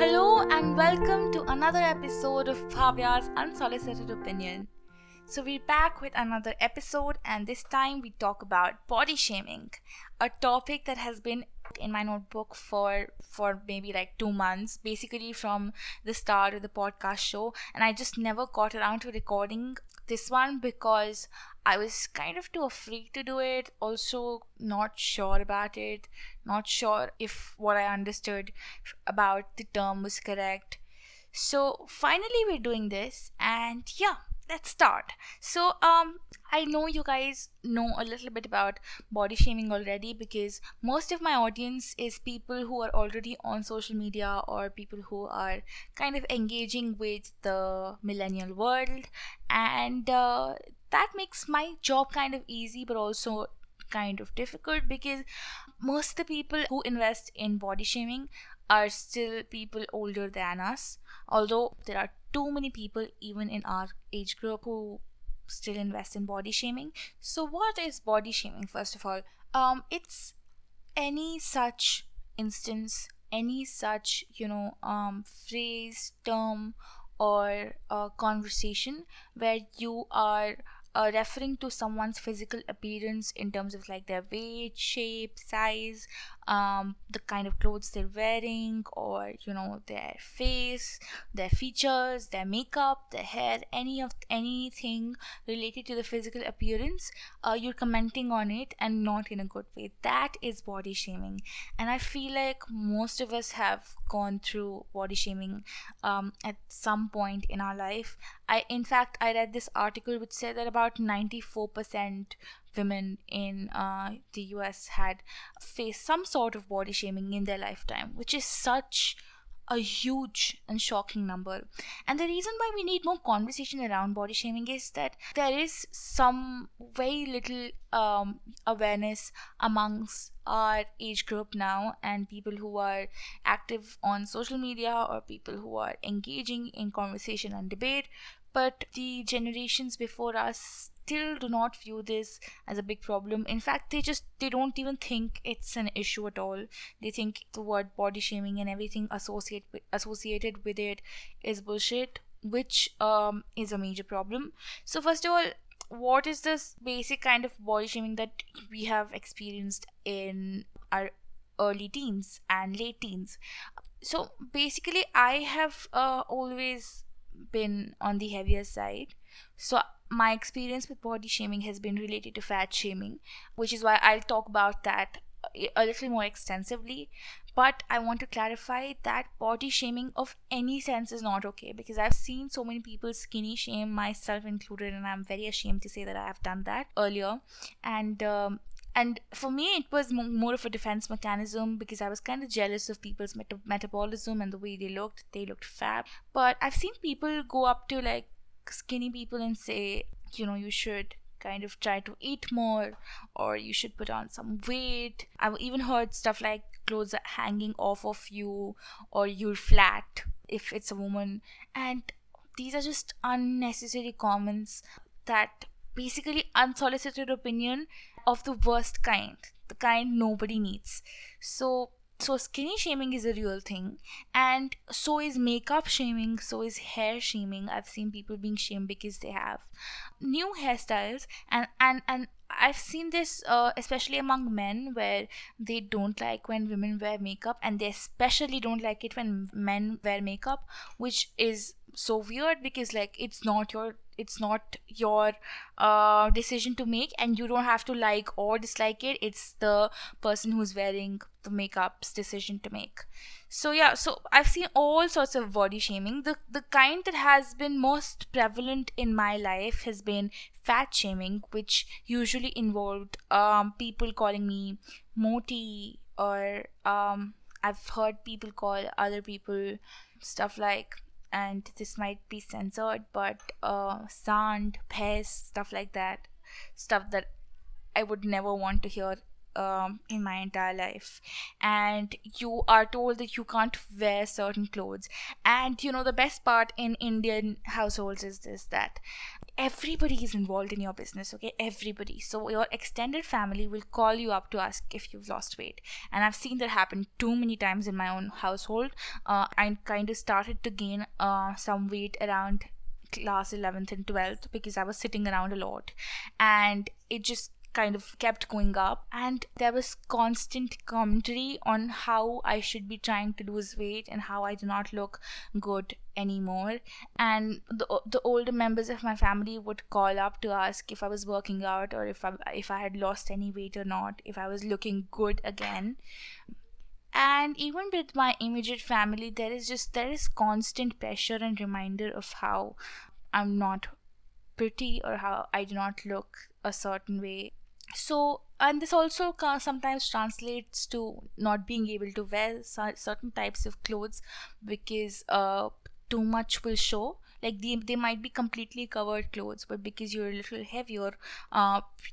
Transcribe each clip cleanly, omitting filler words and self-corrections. Hello and welcome to another episode of Fabia's Unsolicited Opinion. So we're back with another episode, and this time we talk about body shaming, a topic that has been in my notebook for maybe like 2 months, basically from the start of the podcast show, and I just never got around to recording this one because I was kind of too afraid to do it, also not sure about it, not sure if what I understood about the term was correct. So finally we're doing this, and yeah, let's start. So I know you guys know a little bit about body shaming already because most of my audience is people who are already on social media or people who are kind of engaging with the millennial world, and that makes my job kind of easy but also kind of difficult because most of the people who invest in body shaming are still people older than us, although there are too many people even in our age group who still invest in body shaming. So what is body shaming, first of all? It's any such instance, any such phrase, term, or conversation where you are referring to someone's physical appearance in terms of like their weight, shape, size, the kind of clothes they're wearing, or their face, their features, their makeup, their hair, anything related to the physical appearance. You're commenting on it and not in a good way. That is body shaming, and I feel like most of us have gone through body shaming at some point in our life. In fact I read this article which said that about 94% women in the US had faced some sort of body shaming in their lifetime, which is such a huge and shocking number. And the reason why we need more conversation around body shaming is that there is some very little awareness amongst our age group now, and people who are active on social media or people who are engaging in conversation and debate. But the generations before us still do not view this as a big problem. In fact, they don't even think it's an issue at all. They think the word body shaming and everything associated with it is bullshit, which is a major problem. So first of all, what is this basic kind of body shaming that we have experienced in our early teens and late teens? So basically, I have always been on the heavier side, so my experience with body shaming has been related to fat shaming, which is why I'll talk about that a little more extensively. But I want to clarify that body shaming of any sense is not okay, because I've seen so many people skinny shame, myself included, and I'm very ashamed to say that I have done that earlier. And for me, it was more of a defense mechanism because I was kind of jealous of people's metabolism and the way they looked. They looked fab. But I've seen people go up to like skinny people and say, you should kind of try to eat more, or you should put on some weight. I've even heard stuff like clothes are hanging off of you, or you're flat if it's a woman. And these are just unnecessary comments that basically unsolicited opinion of the worst kind, the kind nobody needs. So skinny shaming is a real thing, and so is makeup shaming, so is hair shaming. I've seen people being shamed because they have new hairstyles, and I've seen this especially among men, where they don't like when women wear makeup, and they especially don't like it when men wear makeup, which is so weird because like it's not your decision to make, and you don't have to like or dislike it. It's the person who's wearing the makeup's decision to make. So yeah, so I've seen all sorts of body shaming. The kind that has been most prevalent in my life has been fat shaming, which usually involved people calling me moti, or I've heard people call other people stuff like, and this might be censored, but sand, pest, stuff like that. Stuff that I would never want to hear in my entire life. And you are told that you can't wear certain clothes. And the best part in Indian households is this, that everybody is involved in your business, okay? Everybody. So your extended family will call you up to ask if you've lost weight. And I've seen that happen too many times in my own household. I kind of started to gain some weight around class 11th and 12th because I was sitting around a lot. And it just kind of kept going up, and there was constant commentary on how I should be trying to lose weight and how I do not look good anymore. And the older members of my family would call up to ask if I was working out, or if I had lost any weight or not, if I was looking good again. And even with my immediate family, there is constant pressure and reminder of how I'm not pretty or how I do not look a certain way. So, and this also sometimes translates to not being able to wear certain types of clothes because too much will show. Like they might be completely covered clothes, but because you're a little heavier,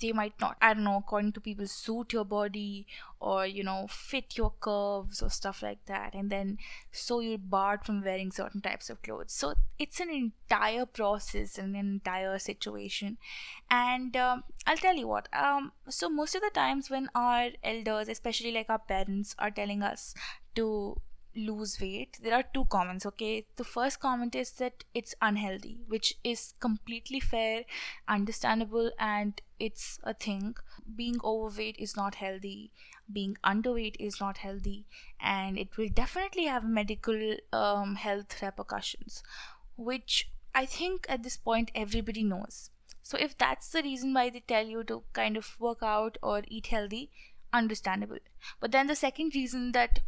they might not, I don't know, according to people, suit your body or, you know, fit your curves or stuff like that. And then so you're barred from wearing certain types of clothes. So it's an entire process and an entire situation. And I'll tell you what, so most of the times when our elders, especially like our parents, are telling us to lose weight, there are two comments, okay? The first comment is that it's unhealthy, which is completely fair, understandable, and it's a thing. Being overweight is not healthy, being underweight is not healthy, and it will definitely have medical health repercussions, which I think at this point everybody knows. So if that's the reason why they tell you to kind of work out or eat healthy, understandable. But then the second reason that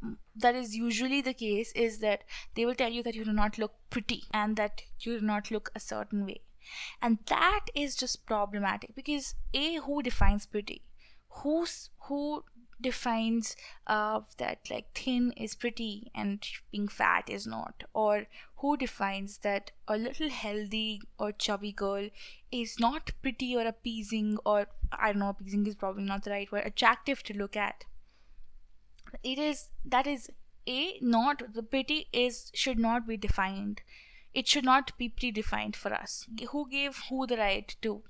is usually the case is that they will tell you that you do not look pretty and that you do not look a certain way. And that is just problematic because who defines pretty? Who defines that like thin is pretty and being fat is not? Or who defines that a little healthy or chubby girl is not pretty or appeasing, or I don't know, appeasing is probably not the right word, attractive to look at? The pretty should not be defined. It should not be predefined for us. Who gave who the right to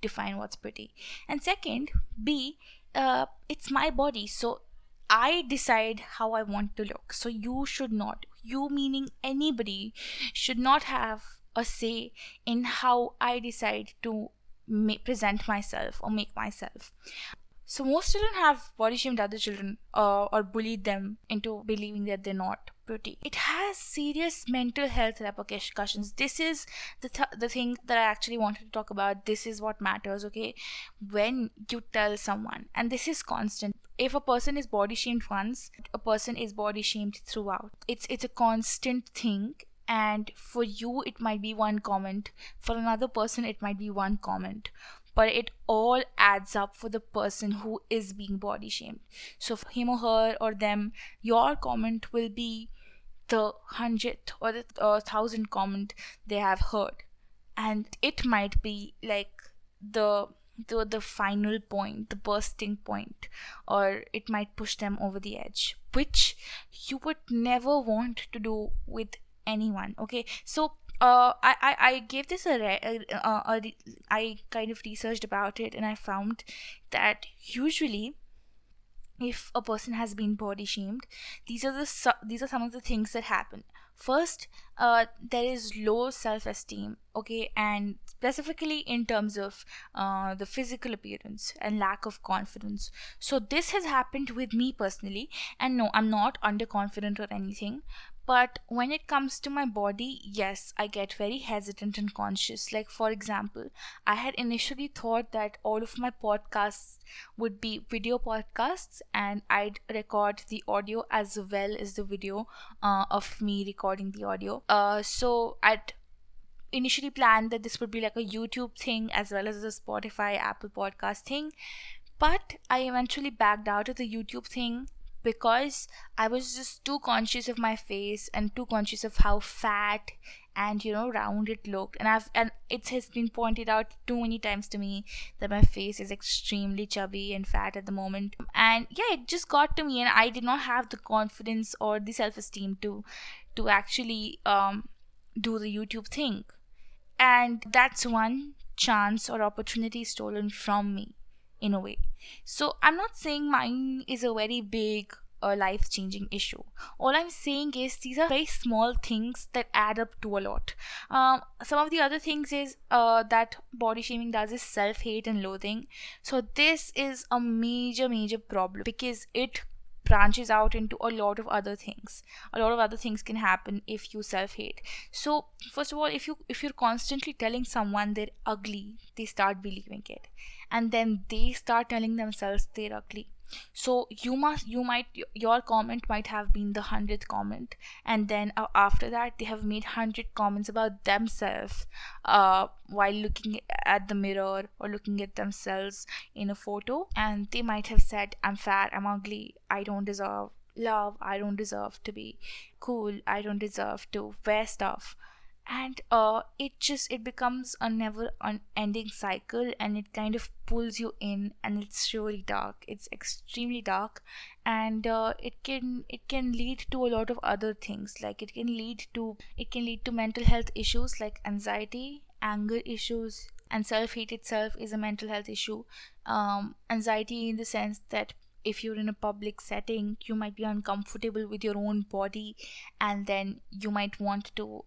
define what's pretty? And second, it's my body, so I decide how I want to look. So you should not, you meaning anybody, should not have a say in how I decide to present myself or make myself. So most children have body shamed other children or bullied them into believing that they're not pretty. It has serious mental health repercussions. This is the thing that I actually wanted to talk about. This is what matters, okay? When you tell someone, and this is constant. If a person is body shamed once, a person is body shamed throughout. It's a constant thing. And for you, it might be one comment. For another person, it might be one comment. But it all adds up for the person who is being body shamed. So for him or her or them, your comment will be the 100th or the 1,000th comment they have heard. And it might be like the final point, the bursting point, or it might push them over the edge, which you would never want to do with anyone, okay? So I gave this I kind of researched about it, and I found that usually if a person has been body shamed, these are some of the things that happen. First, there is low self-esteem, okay, and specifically in terms of the physical appearance and lack of confidence. So this has happened with me personally, and no, I'm not underconfident or anything. But when it comes to my body, yes, I get very hesitant and conscious. Like, for example, I had initially thought that all of my podcasts would be video podcasts, and I'd record the audio as well as the video of me recording the audio. So I'd initially planned that this would be like a YouTube thing as well as a Spotify, Apple podcast thing. But I eventually backed out of the YouTube thing, because I was just too conscious of my face and too conscious of how fat and, you know, round it looked. And it has been pointed out too many times to me that my face is extremely chubby and fat at the moment. And yeah, it just got to me, and I did not have the confidence or the self-esteem to actually do the YouTube thing. And that's one chance or opportunity stolen from me in a way. So I'm not saying mine is a very big or life-changing issue. All I'm saying is these are very small things that add up to a lot. Some of the other things is that body shaming does is self-hate and loathing. So this is a major problem because it branches out into a lot of other things. A lot of other things can happen if you self-hate. So first of all, if you're constantly telling someone they're ugly, they start believing it, and then they start telling themselves they're ugly. So your comment might have been the 100th comment, and then after that they have made 100 comments about themselves while looking at the mirror or looking at themselves in a photo, and they might have said, I'm fat, I'm ugly, I don't deserve love, I don't deserve to be cool, I don't deserve to wear stuff. And it becomes a never ending cycle, and it kind of pulls you in, and it's really dark. It's extremely dark, and it can lead to a lot of other things. Like it can lead to mental health issues like anxiety, anger issues, and self-hate itself is a mental health issue. Anxiety in the sense that if you're in a public setting, you might be uncomfortable with your own body, and then you might want to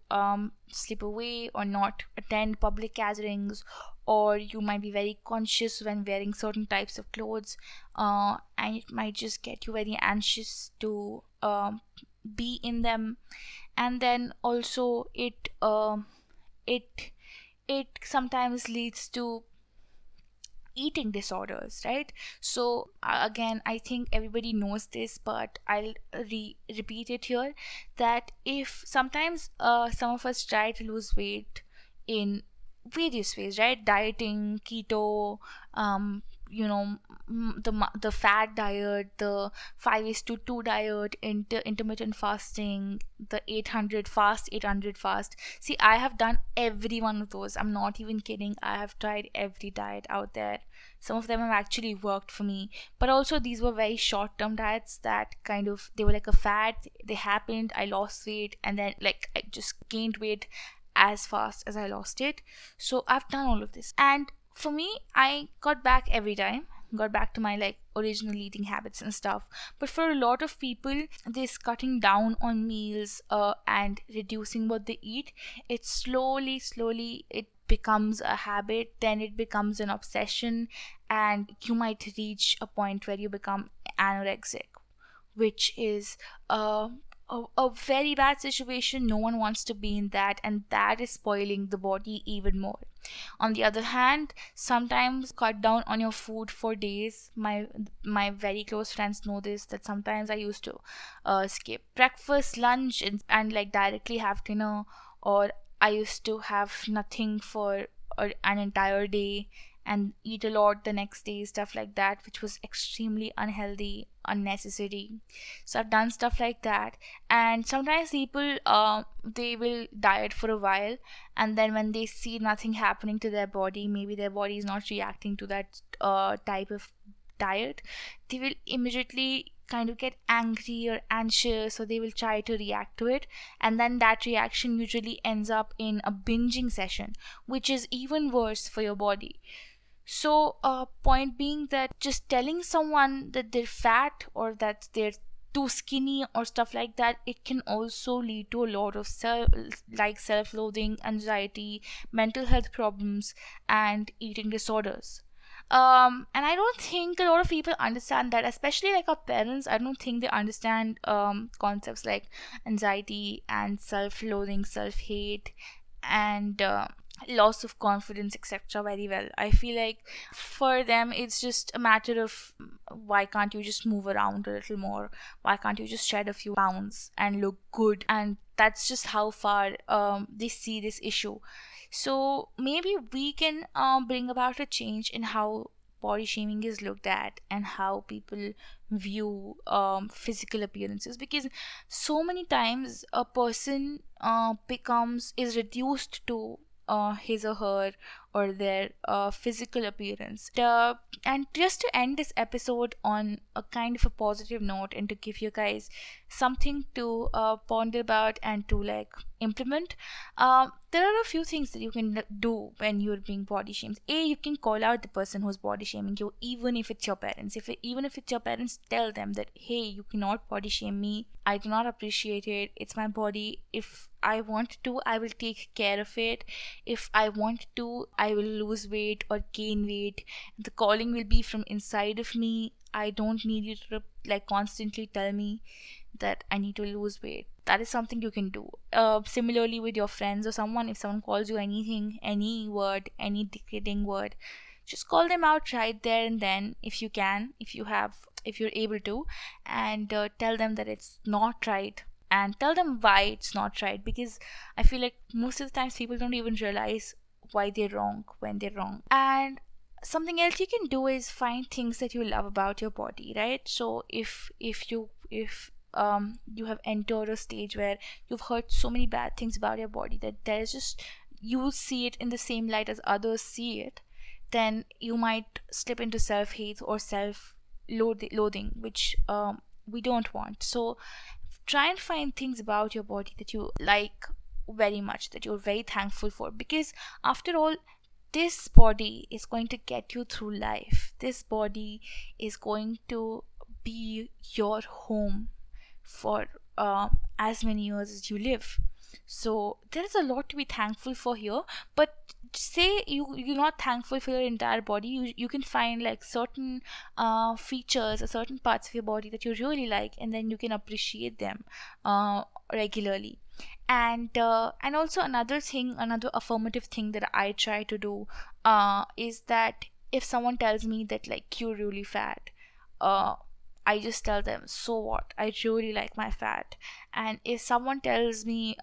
slip away or not attend public gatherings, or you might be very conscious when wearing certain types of clothes, and it might just get you very anxious to be in them. And then also it sometimes leads to eating disorders, right? So again, I think everybody knows this, but I'll repeat it here, that if sometimes some of us try to lose weight in various ways, right? Dieting, keto, the fat diet, the 5:2 diet, intermittent fasting, the 800 fast. See, I have done every one of those. I'm not even kidding. I have tried every diet out there. Some of them have actually worked for me, but also these were very short-term diets that kind of, they were like a fad. They happened, I lost weight, and then like I just gained weight as fast as I lost it. So I've done all of this, and for me, I got back every time, got back to my like original eating habits and stuff. But for a lot of people, this cutting down on meals and reducing what they eat, it slowly it becomes a habit, then it becomes an obsession, and you might reach a point where you become anorexic, which is a very bad situation. No one wants to be in that, and that is spoiling the body even more. On the other hand, sometimes cut down on your food for days. My very close friends know this, that sometimes I used to skip breakfast, lunch, and like directly have dinner, or I used to have nothing for an entire day and eat a lot the next day, stuff like that, which was extremely unhealthy, unnecessary. So I've done stuff like that. And sometimes people they will diet for a while, and then when they see nothing happening to their body, maybe their body is not reacting to that type of diet, they will immediately kind of get angry or anxious, or they will try to react to it, and then that reaction usually ends up in a binging session, which is even worse for your body. So point being that just telling someone that they're fat or that they're too skinny or stuff like that, it can also lead to a lot of self-loathing, anxiety, mental health problems, and eating disorders. And I don't think a lot of people understand that, especially like our parents. I don't think they understand concepts like anxiety and self-loathing, self-hate, and loss of confidence, etc. very well. I feel like for them it's just a matter of, why can't you just move around a little more, why can't you just shed a few pounds and look good? And that's just how far they see this issue. So maybe we can bring about a change in how body shaming is looked at and how people view physical appearances, because so many times a person becomes reduced to his or her or their physical appearance. And just to end this episode on a kind of a positive note and to give you guys something to ponder about and to like implement, there are a few things that you can do when you're being body shamed. You can call out the person who's body shaming you, even if it's your parents. Tell them that, hey, you cannot body shame me. I do not appreciate it. It's my body. If I want to, I will take care of it. If I want to, I will lose weight or gain weight. The calling will be from inside of me. I don't need you to like constantly tell me that I need to lose weight. That is something you can do. Similarly with your friends or someone, if someone calls you anything, any word, any degrading word, just call them out right there and then if you can, if you're able to, and tell them that it's not right. And tell them why it's not right, because I feel like most of the times people don't even realize why they're wrong when they're wrong. And something else you can do is find things that you love about your body, right? So if you have entered a stage where you've heard so many bad things about your body that there's just, you see it in the same light as others see it, then you might slip into self-hate or self-loathing, which we don't want. So try and find things about your body that you like very much, that you're very thankful for, because after all, this body is going to get you through life. This body is going to be your home for as many years as you live. So there is a lot to be thankful for here, but say you're not thankful for your entire body, you can find like certain features or certain parts of your body that you really like, and then you can appreciate them regularly. And also another affirmative thing that I try to do is that if someone tells me that like, you're really fat, I just tell them, so what? I really like my fat. And if someone tells me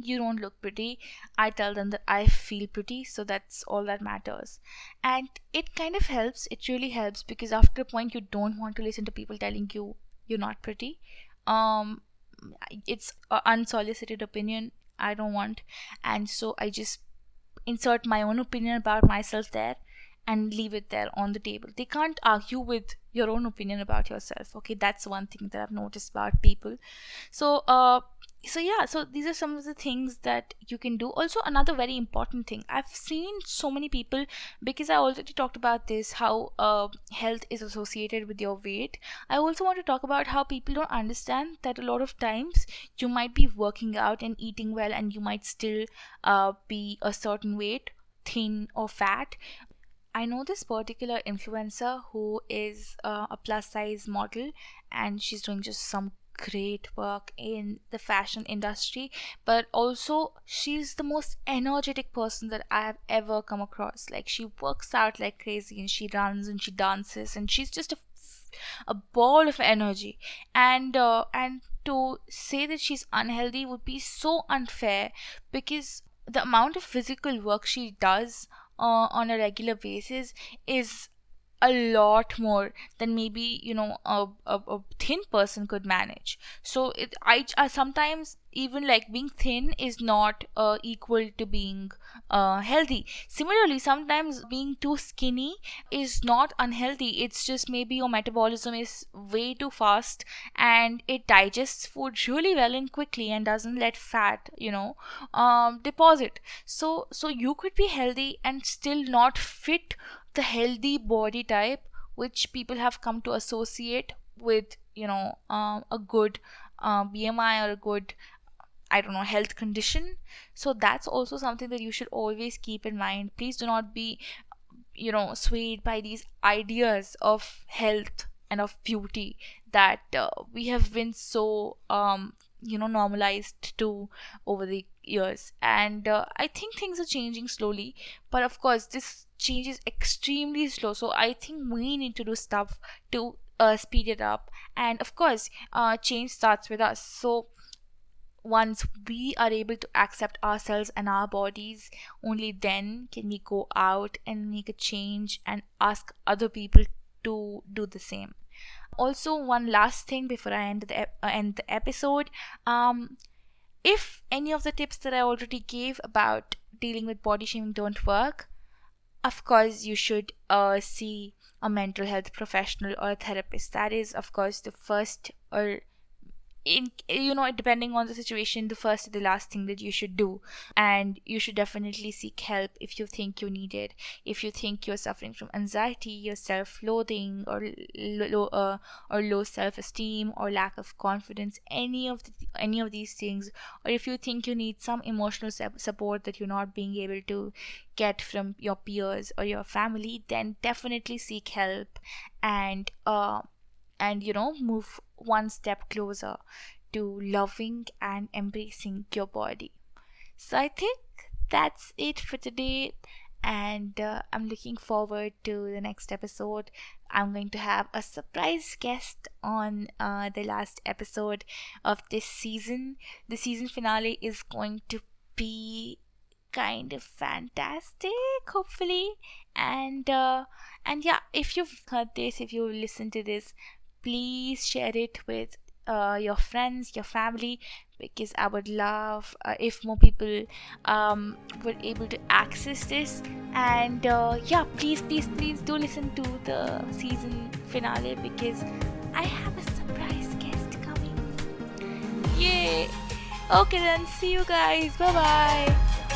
you don't look pretty, I tell them that I feel pretty, so that's all that matters. And it kind of helps. It really helps, because after a point you don't want to listen to people telling you you're not pretty. It's an unsolicited opinion I don't want, and so I just insert my own opinion about myself there and leave it there on the table. They can't argue with your own opinion about yourself. Okay, that's one thing that I've noticed about people. So these are some of the things that you can do. Also, another very important thing, I've seen so many people, because I already talked about this, how health is associated with your weight. I also want to talk about how people don't understand that a lot of times you might be working out and eating well and you might still be a certain weight, thin or fat. I know this particular influencer who is a plus size model, and she's doing just some great work in the fashion industry, but also she's the most energetic person that I have ever come across. Like, she works out like crazy and she runs and she dances and she's just a ball of energy, and to say that she's unhealthy would be so unfair, because the amount of physical work she does on a regular basis is a lot more than maybe, you know, a thin person could manage. So I sometimes even like being thin is not equal to being healthy. Similarly, sometimes being too skinny is not unhealthy. It's just maybe your metabolism is way too fast and it digests food really well and quickly and doesn't let fat, deposit. So you could be healthy and still not fit the healthy body type which people have come to associate with, a good BMI or a good, health condition. So that's also something that you should always keep in mind. Please do not be, swayed by these ideas of health and of beauty that we have been so, normalized to over the years. And I think things are changing slowly, but of course this change is extremely slow. So I think we need to do stuff to speed it up. And of course, change starts with us. So once we are able to accept ourselves and our bodies, only then can we go out and make a change and ask other people to do the same. Also, one last thing before I end the episode. If any of the tips that I already gave about dealing with body shaming don't work, of course you should see a mental health professional or a therapist. That is, of course, the first, or depending on the situation, the first or the last thing that you should do. And you should definitely seek help if you think you need it. If you think you're suffering from anxiety, your self-loathing, or low self-esteem, or lack of confidence, any of these things, or if you think you need some emotional support that you're not being able to get from your peers or your family, then definitely seek help and move one step closer to loving and embracing your body. So I think that's it for today, and I'm looking forward to the next episode. I'm going to have a surprise guest on the last episode of this season. The season finale is going to be kind of fantastic, hopefully, and yeah, if you've heard this, if you've listened to this, please share it with your friends, your family, because I would love if more people were able to access this. And yeah, please do listen to the season finale, because I have a surprise guest coming. Yay! Okay then, see you guys. Bye-bye.